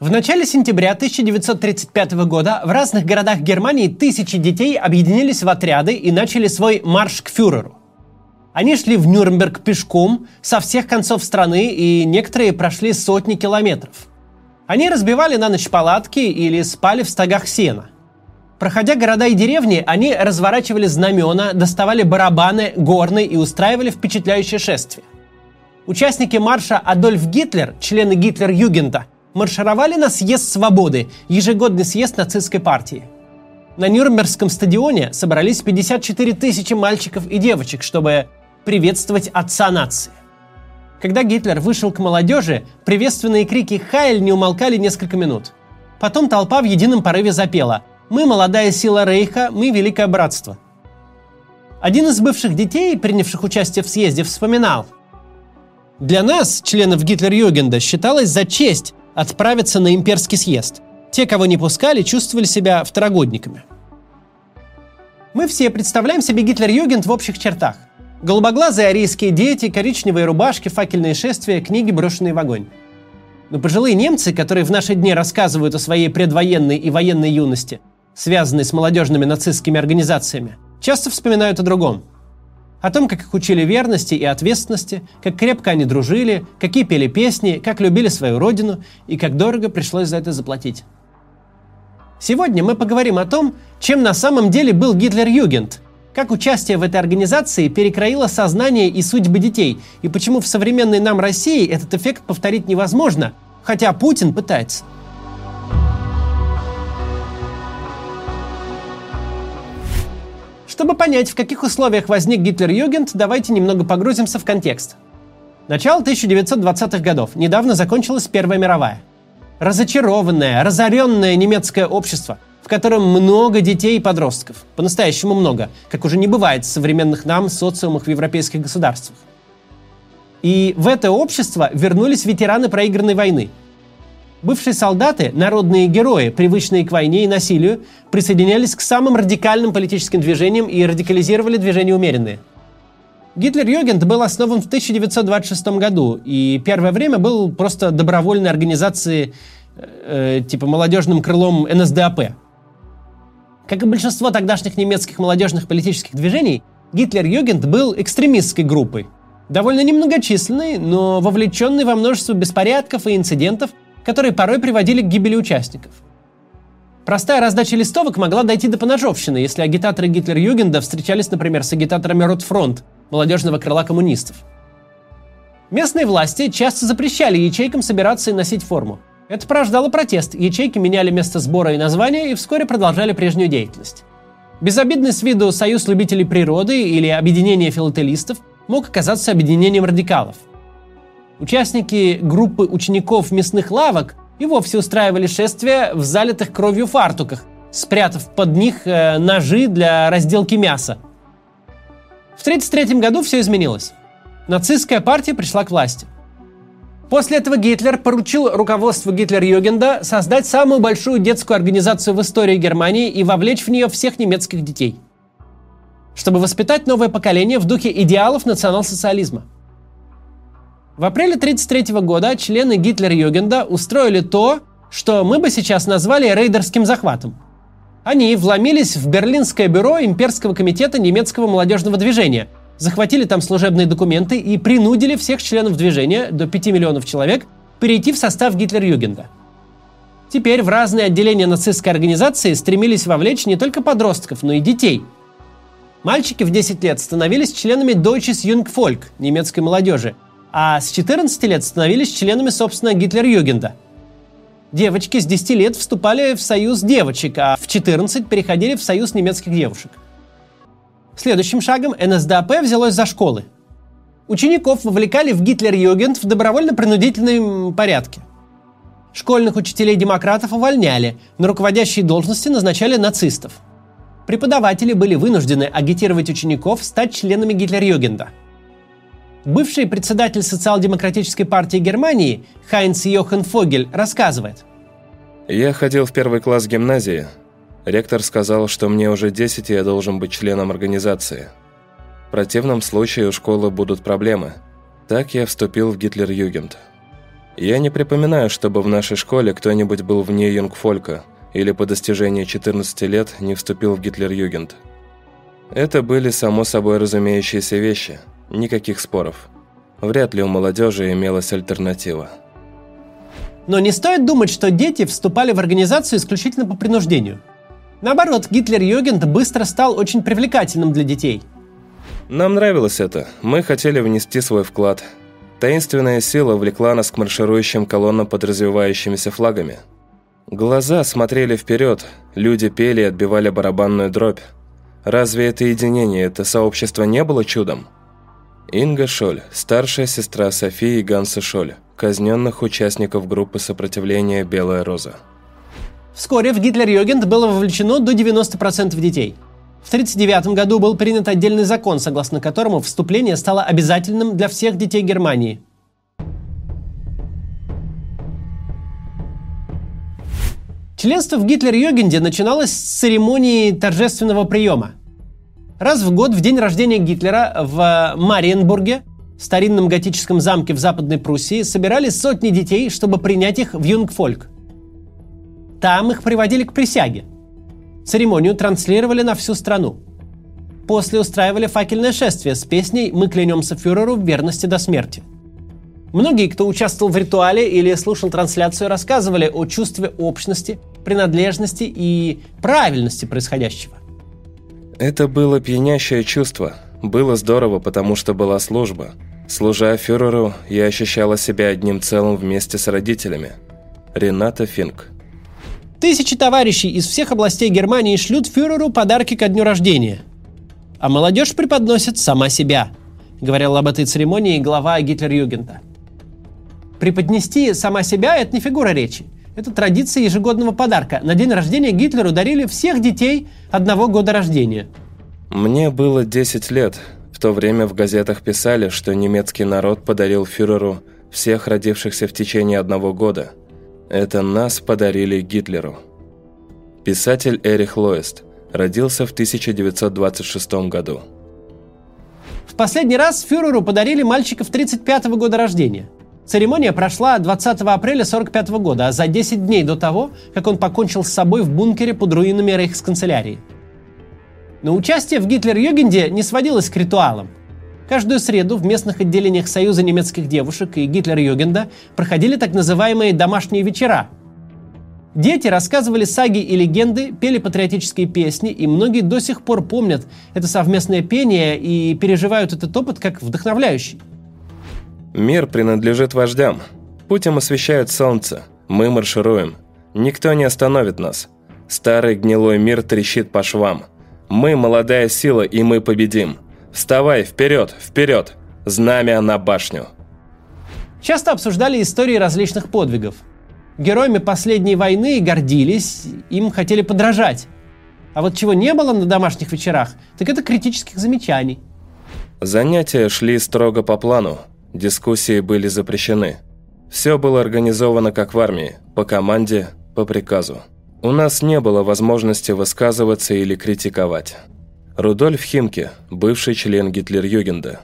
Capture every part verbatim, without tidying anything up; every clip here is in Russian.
В начале сентября тысяча девятьсот тридцать пятого года в разных городах Германии тысячи детей объединились в отряды и начали свой марш к фюреру. Они шли в Нюрнберг пешком со всех концов страны, и некоторые прошли сотни километров. Они разбивали на ночь палатки или спали в стогах сена. Проходя города и деревни, они разворачивали знамена, доставали барабаны, горны и устраивали впечатляющее шествие. Участники марша Адольф Гитлер, члены Гитлерюгенда, маршировали на съезд свободы, ежегодный съезд нацистской партии. На Нюрнбергском стадионе собрались пятьдесят четыре тысячи мальчиков и девочек, чтобы приветствовать отца нации. Когда Гитлер вышел к молодежи, приветственные крики «Хайль» не умолкали несколько минут. Потом толпа в едином порыве запела: «Мы молодая сила Рейха, мы великое братство». Один из бывших детей, принявших участие в съезде, вспоминал: «Для нас, членов Гитлерюгенда, считалось за честь отправиться на имперский съезд. Те, кого не пускали, чувствовали себя второгодниками». Мы все представляем себе Гитлерюгенд в общих чертах. Голубоглазые арийские дети, коричневые рубашки, факельные шествия, книги, брошенные в огонь. Но пожилые немцы, которые в наши дни рассказывают о своей предвоенной и военной юности, связанной с молодежными нацистскими организациями, часто вспоминают о другом. О том, как их учили верности и ответственности, как крепко они дружили, какие пели песни, как любили свою родину и как дорого пришлось за это заплатить. Сегодня мы поговорим о том, чем на самом деле был Гитлерюгенд, как участие в этой организации перекроило сознание и судьбы детей, и почему в современной нам России этот эффект повторить невозможно, хотя Путин пытается. Чтобы понять, в каких условиях возник Гитлерюгенд, давайте немного погрузимся в контекст. Начало тысяча девятьсот двадцатых годов, недавно закончилась Первая мировая. Разочарованное, разоренное немецкое общество, в котором много детей и подростков, по-настоящему много, как уже не бывает в современных нам социумах в европейских государствах. И в это общество вернулись ветераны проигранной войны. Бывшие солдаты, народные герои, привычные к войне и насилию, присоединялись к самым радикальным политическим движениям и радикализировали движения умеренные. Гитлерюгенд был основан в тысяча девятьсот двадцать шестом году, и первое время был просто добровольной организацией э, типа молодежным крылом эн эс дэ а пэ. Как и большинство тогдашних немецких молодежных политических движений, Гитлерюгенд был экстремистской группой, довольно немногочисленной, но вовлеченной во множество беспорядков и инцидентов, которые порой приводили к гибели участников. Простая раздача листовок могла дойти до поножовщины, если агитаторы Гитлерюгенда встречались, например, с агитаторами Ротфронт, молодежного крыла коммунистов. Местные власти часто запрещали ячейкам собираться и носить форму. Это порождало протест, ячейки меняли место сбора и названия и вскоре продолжали прежнюю деятельность. Безобидный с виду союз любителей природы или объединение филателистов мог оказаться объединением радикалов. Участники группы учеников мясных лавок и вовсе устраивали шествия в залитых кровью фартуках, спрятав под них э, ножи для разделки мяса. В тысяча девятьсот тридцать третьем году все изменилось. Нацистская партия пришла к власти. После этого Гитлер поручил руководству Гитлерюгенда создать самую большую детскую организацию в истории Германии и вовлечь в нее всех немецких детей, чтобы воспитать новое поколение в духе идеалов национал-социализма. В апреле тысяча девятьсот тридцать третьего года члены Гитлерюгенда устроили то, что мы бы сейчас назвали рейдерским захватом. Они вломились в берлинское бюро Имперского комитета немецкого молодежного движения, захватили там служебные документы и принудили всех членов движения, до пяти миллионов человек, перейти в состав Гитлерюгенда. Теперь в разные отделения нацистской организации стремились вовлечь не только подростков, но и детей. Мальчики в десять лет становились членами Deutsches Jungfolk, немецкой молодежи, а с четырнадцати лет становились членами, собственно, Гитлерюгенда. Девочки с десяти лет вступали в союз девочек, а в четырнадцать переходили в союз немецких девушек. Следующим шагом эн эс дэ а пэ взялось за школы. Учеников вовлекали в Гитлерюгенд в добровольно-принудительном порядке. Школьных учителей-демократов увольняли, на руководящие должности назначали нацистов. Преподаватели были вынуждены агитировать учеников стать членами Гитлерюгенда. Бывший председатель социал-демократической партии Германии Хайнц Йохан Фогель рассказывает. «Я ходил в первый класс гимназии. Ректор сказал, что мне уже десять, и я должен быть членом организации. В противном случае у школы будут проблемы. Так я вступил в Гитлерюгенд. Я не припоминаю, чтобы в нашей школе кто-нибудь был вне юнгфолька или по достижении четырнадцати лет не вступил в Гитлерюгенд. Это были само собой разумеющиеся вещи, никаких споров. Вряд ли у молодежи имелась альтернатива. Но не стоит думать, что дети вступали в организацию исключительно по принуждению. Наоборот, Гитлерюгенд быстро стал очень привлекательным для детей. Нам нравилось это, мы хотели внести свой вклад. Таинственная сила влекла нас к марширующим колоннам под развивающимися флагами. Глаза смотрели вперед, люди пели и отбивали барабанную дробь. Разве это единение, это сообщество не было чудом? Инга Шоль, старшая сестра Софии и Ганса Шоль, казненных участников группы сопротивления «Белая роза». Вскоре в Гитлерюгенд было вовлечено до девяноста процентов детей. В тысяча девятьсот тридцать девятом году был принят отдельный закон, согласно которому вступление стало обязательным для всех детей Германии. Членство в Гитлерюгенде начиналось с церемонии торжественного приема. Раз в год, в день рождения Гитлера, в Мариенбурге, в старинном готическом замке в Западной Пруссии, собирались сотни детей, чтобы принять их в Юнгфольк. Там их приводили к присяге. Церемонию транслировали на всю страну. После устраивали факельное шествие с песней «Мы клянемся фюреру в верности до смерти». Многие, кто участвовал в ритуале или слушал трансляцию, рассказывали о чувстве общности, принадлежности и правильности происходящего. Это было пьянящее чувство. Было здорово, потому что была служба. Служа фюреру, я ощущала себя одним целым вместе с родителями. Рената Финк. Тысячи товарищей из всех областей Германии шлют фюреру подарки ко дню рождения. А молодежь преподносит сама себя, говорил об этой церемонии глава Гитлерюгенда. Преподнести сама себя – это не фигура речи. Это традиция ежегодного подарка. На день рождения Гитлеру дарили всех детей одного года рождения. Мне было десять лет. В то время в газетах писали, что немецкий народ подарил фюреру всех родившихся в течение одного года. Это нас подарили Гитлеру. Писатель Эрих Лоэст родился в тысяча девятьсот двадцать шестом году. В последний раз фюреру подарили мальчиков тридцать пятого года рождения. Церемония прошла двадцатого апреля сорок пятого года, а за десять дней до того, как он покончил с собой в бункере под руинами рейхсканцелярии. Но участие в Гитлерюгенде не сводилось к ритуалам. Каждую среду в местных отделениях Союза немецких девушек и Гитлерюгенда проходили так называемые «домашние вечера». Дети рассказывали саги и легенды, пели патриотические песни, и многие до сих пор помнят это совместное пение и переживают этот опыт как вдохновляющий. «Мир принадлежит вождям. Путь им освещает солнце. Мы маршируем. Никто не остановит нас. Старый гнилой мир трещит по швам. Мы молодая сила, и мы победим. Вставай, вперед, вперед! Знамя на башню!» Часто обсуждали истории различных подвигов. Героями последней войны гордились, им хотели подражать. А вот чего не было на домашних вечерах, так это критических замечаний. Занятия шли строго по плану, дискуссии были запрещены. Все было организовано как в армии, по команде, по приказу. У нас не было возможности высказываться или критиковать. Рудольф Химке, бывший член Гитлерюгенда.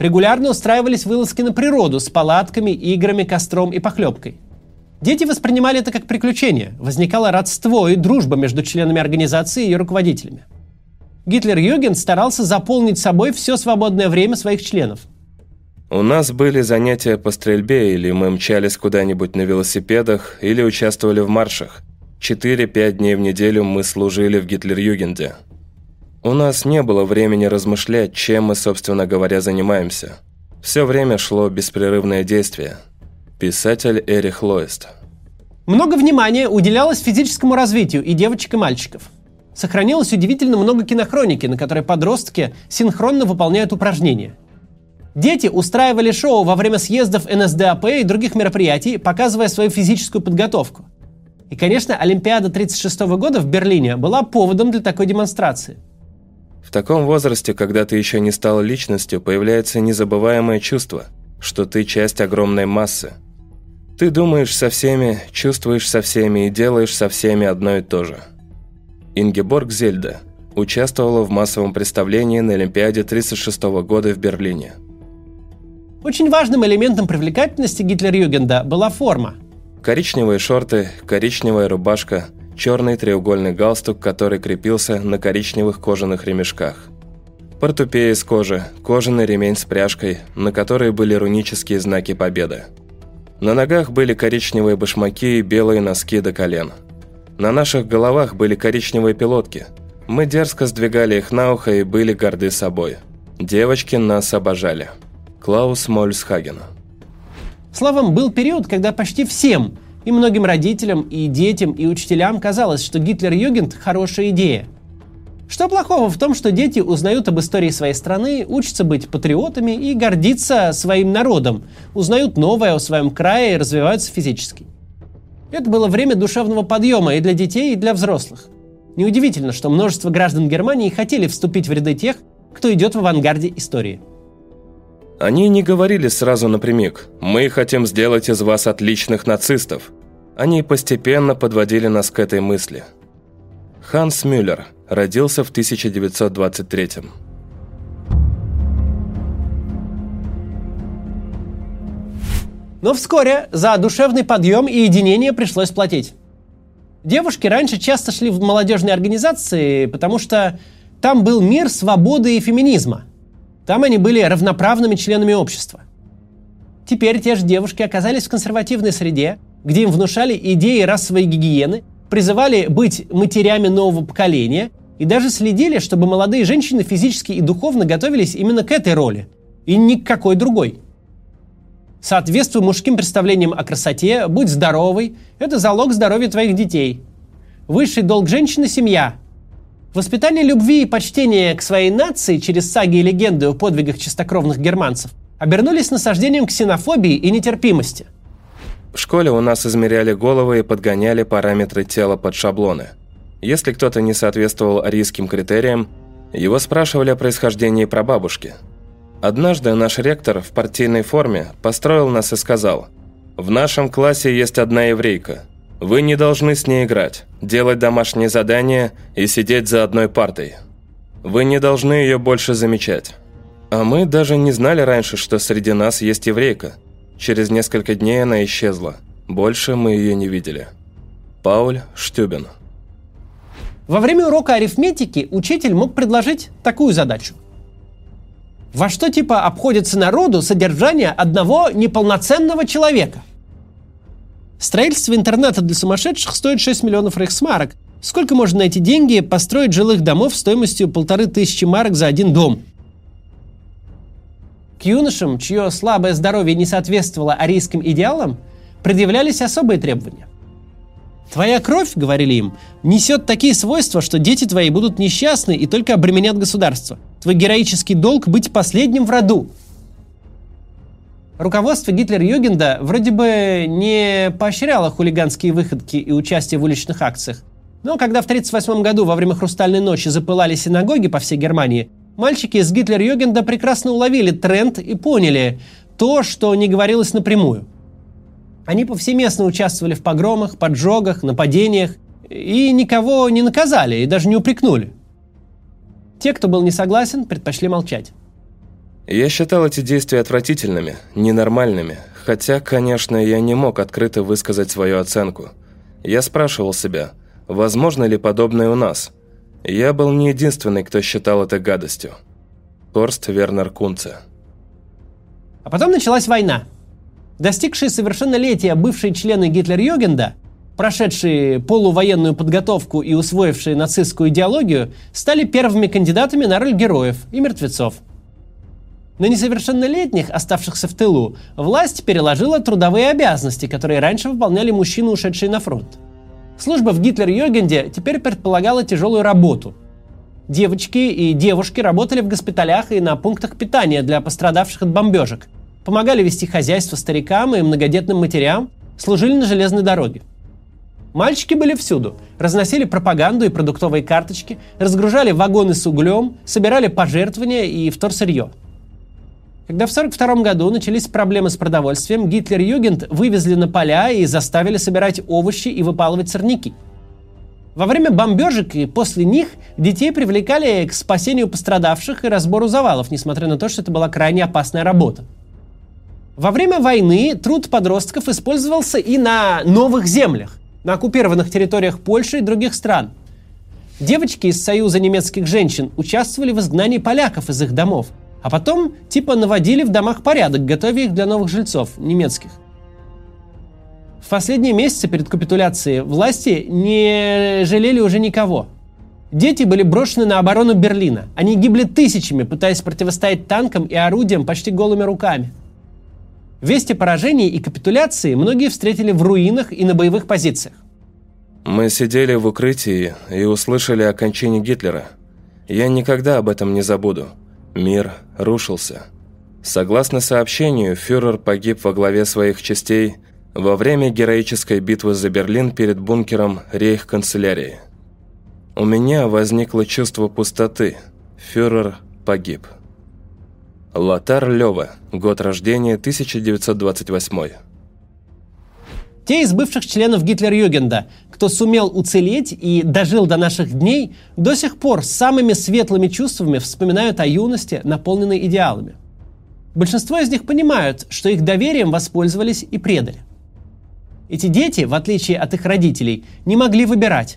Регулярно устраивались вылазки на природу с палатками, играми, костром и похлебкой. Дети воспринимали это как приключение. Возникало родство и дружба между членами организации и ее руководителями. Гитлерюгенд старался заполнить собой все свободное время своих членов. У нас были занятия по стрельбе, или мы мчались куда-нибудь на велосипедах, или участвовали в маршах. четыре-пять дней в неделю мы служили в Гитлерюгенде. У нас не было времени размышлять, чем мы, собственно говоря, занимаемся. Все время шло беспрерывное действие. Писатель Эрих Лоэст. Много внимания уделялось физическому развитию и девочек, и мальчиков. Сохранилось удивительно много кинохроники, на которой подростки синхронно выполняют упражнения. Дети устраивали шоу во время съездов эн эс дэ а пэ и других мероприятий, показывая свою физическую подготовку. И, конечно, Олимпиада тысяча девятьсот тридцать шестого года в Берлине была поводом для такой демонстрации. В таком возрасте, когда ты еще не стал личностью, появляется незабываемое чувство, что ты часть огромной массы. Ты думаешь со всеми, чувствуешь со всеми и делаешь со всеми одно и то же. Ингеборг Зельда участвовала в массовом представлении на Олимпиаде тысяча девятьсот тридцать шестого года в Берлине. Очень важным элементом привлекательности Гитлерюгенда была форма. Коричневые шорты, коричневая рубашка, черный треугольный галстук, который крепился на коричневых кожаных ремешках. Портупея из кожи, кожаный ремень с пряжкой, на которой были рунические знаки победы. На ногах были коричневые башмаки и белые носки до колен. На наших головах были коричневые пилотки. Мы дерзко сдвигали их на ухо и были горды собой. Девочки нас обожали. Клаус Мольсхаген. Словом, был период, когда почти всем, и многим родителям, и детям, и учителям казалось, что Гитлерюгенд – хорошая идея. Что плохого в том, что дети узнают об истории своей страны, учатся быть патриотами и гордиться своим народом, узнают новое о своем крае и развиваются физически. Это было время душевного подъема и для детей, и для взрослых. Неудивительно, что множество граждан Германии хотели вступить в ряды тех, кто идет в авангарде истории. Они не говорили сразу напрямик «Мы хотим сделать из вас отличных нацистов». Они постепенно подводили нас к этой мысли. Ханс Мюллер родился в тысяча девятьсот двадцать третьем. Но вскоре за душевный подъем и единение пришлось платить. Девушки раньше часто шли в молодежные организации, потому что там был мир свободы и феминизма. Там они были равноправными членами общества. Теперь те же девушки оказались в консервативной среде, где им внушали идеи расовой гигиены, призывали быть матерями нового поколения и даже следили, чтобы молодые женщины физически и духовно готовились именно к этой роли, и ни к какой другой. Соответствуй мужским представлениям о красоте, будь здоровой – это залог здоровья твоих детей. Высший долг женщины – семья. Воспитание любви и почтения к своей нации через саги и легенды о подвигах чистокровных германцев обернулись насаждением ксенофобии и нетерпимости. В школе у нас измеряли головы и подгоняли параметры тела под шаблоны. Если кто-то не соответствовал арийским критериям, его спрашивали о происхождении прабабушки. Однажды наш ректор в партийной форме построил нас и сказал: «В нашем классе есть одна еврейка. Вы не должны с ней играть, делать домашние задания и сидеть за одной партой. Вы не должны ее больше замечать». А мы даже не знали раньше, что среди нас есть еврейка. Через несколько дней она исчезла. Больше мы ее не видели. Пауль Штюбин. Во время урока арифметики учитель мог предложить такую задачу. Во что типа обходится народу содержание одного неполноценного человека? Строительство интерната для сумасшедших стоит шесть миллионов рейхсмарок. Сколько можно на эти деньги построить жилых домов стоимостью полторы тысячи марок за один дом? К юношам, чье слабое здоровье не соответствовало арийским идеалам, предъявлялись особые требования. «Твоя кровь, — говорили им, — несет такие свойства, что дети твои будут несчастны и только обременят государство. Твой героический долг — быть последним в роду». Руководство Гитлерюгенда вроде бы не поощряло хулиганские выходки и участие в уличных акциях. Но когда в тысяча девятьсот тридцать восьмом году во время «Хрустальной ночи» запылали синагоги по всей Германии, мальчики из Гитлерюгенда прекрасно уловили тренд и поняли то, что не говорилось напрямую. Они повсеместно участвовали в погромах, поджогах, нападениях и никого не наказали и даже не упрекнули. Те, кто был не согласен, предпочли молчать. Я считал эти действия отвратительными, ненормальными, хотя, конечно, я не мог открыто высказать свою оценку. Я спрашивал себя, возможно ли подобное у нас? Я был не единственный, кто считал это гадостью. Торст Вернер Кунце. А потом началась война. Достигшие совершеннолетия бывшие члены Гитлерюгенда, прошедшие полувоенную подготовку и усвоившие нацистскую идеологию, стали первыми кандидатами на роль героев и мертвецов. На несовершеннолетних, оставшихся в тылу, власть переложила трудовые обязанности, которые раньше выполняли мужчины, ушедшие на фронт. Служба в Гитлерюгенде теперь предполагала тяжелую работу. Девочки и девушки работали в госпиталях и на пунктах питания для пострадавших от бомбежек, помогали вести хозяйство старикам и многодетным матерям, служили на железной дороге. Мальчики были всюду, разносили пропаганду и продуктовые карточки, разгружали вагоны с углем, собирали пожертвования и вторсырье. Когда в сорок втором году начались проблемы с продовольствием, Гитлерюгенд вывезли на поля и заставили собирать овощи и выпалывать сорняки. Во время бомбежек и после них детей привлекали к спасению пострадавших и разбору завалов, несмотря на то, что это была крайне опасная работа. Во время войны труд подростков использовался и на новых землях, на оккупированных территориях Польши и других стран. Девочки из Союза немецких женщин участвовали в изгнании поляков из их домов, а потом типа наводили в домах порядок, готовя их для новых жильцов, немецких. В последние месяцы перед капитуляцией власти не жалели уже никого. Дети были брошены на оборону Берлина. Они гибли тысячами, пытаясь противостоять танкам и орудиям почти голыми руками. Вести поражений и капитуляции многие встретили в руинах и на боевых позициях. Мы сидели в укрытии и услышали о кончине Гитлера. Я никогда об этом не забуду. Мир рушился. Согласно сообщению, фюрер погиб во главе своих частей во время героической битвы за Берлин перед бункером рейхсканцелярии. У меня возникло чувство пустоты. Фюрер погиб. Лотар Лёве, год рождения тысяча девятьсот двадцать восьмой. Те из бывших членов Гитлерюгенда, кто сумел уцелеть и дожил до наших дней, до сих пор с самыми светлыми чувствами вспоминают о юности, наполненной идеалами. Большинство из них понимают, что их доверием воспользовались и предали. Эти дети, в отличие от их родителей, не могли выбирать.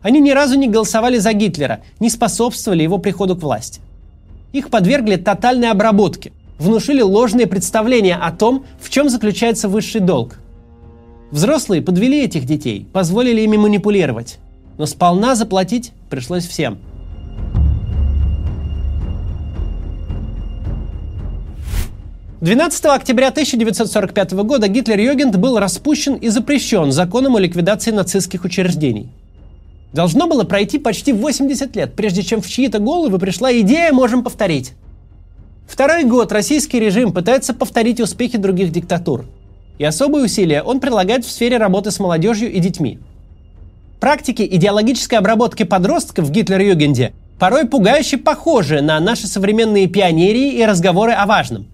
Они ни разу не голосовали за Гитлера, не способствовали его приходу к власти. Их подвергли тотальной обработке, внушили ложные представления о том, в чем заключается высший долг. Взрослые подвели этих детей, позволили ими манипулировать, но сполна заплатить пришлось всем. двенадцатого октября тысяча девятьсот сорок пятого года Гитлерюгенд был распущен и запрещен законом о ликвидации нацистских учреждений. Должно было пройти почти восемьдесят лет, прежде чем в чьи-то головы пришла идея «можем повторить». Второй год российский режим пытается повторить успехи других диктатур. И особые усилия он прилагает в сфере работы с молодежью и детьми. Практики идеологической обработки подростков в Гитлерюгенде порой пугающе похожи на наши современные пионерии и разговоры о важном.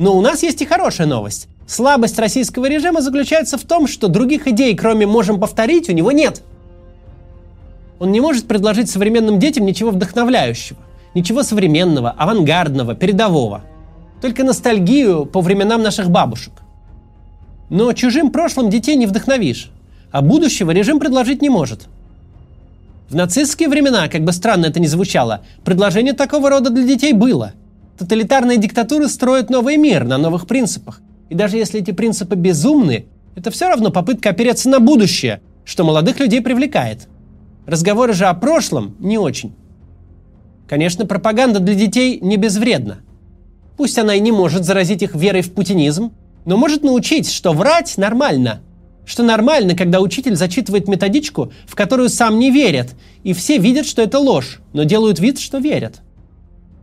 Но у нас есть и хорошая новость. Слабость российского режима заключается в том, что других идей, кроме «можем повторить», у него нет. Он не может предложить современным детям ничего вдохновляющего, ничего современного, авангардного, передового. Только ностальгию по временам наших бабушек. Но чужим прошлым детей не вдохновишь, а будущего режим предложить не может. В нацистские времена, как бы странно это ни звучало, предложение такого рода для детей было. Тоталитарные диктатуры строят новый мир на новых принципах. И даже если эти принципы безумны, это все равно попытка опереться на будущее, что молодых людей привлекает. Разговоры же о прошлом не очень. Конечно, пропаганда для детей не безвредна. Пусть она и не может заразить их верой в путинизм, но может научить, что врать нормально. Что нормально, когда учитель зачитывает методичку, в которую сам не верит, и все видят, что это ложь, но делают вид, что верят.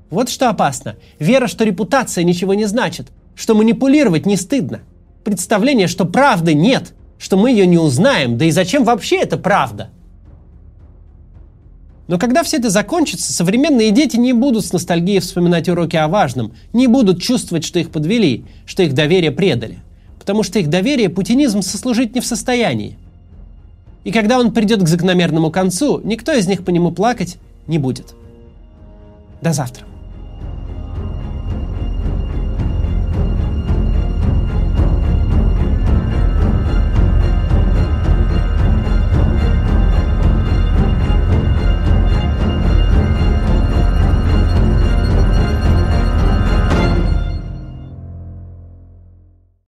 Вот что опасно. Вера, что репутация ничего не значит, что манипулировать не стыдно. Представление, что правды нет, что мы ее не узнаем, да и зачем вообще эта правда? Но когда все это закончится, современные дети не будут с ностальгией вспоминать уроки о важном, не будут чувствовать, что их подвели, что их доверие предали. Потому что их доверие путинизм сослужить не в состоянии. И когда он придет к закономерному концу, никто из них по нему плакать не будет. До завтра.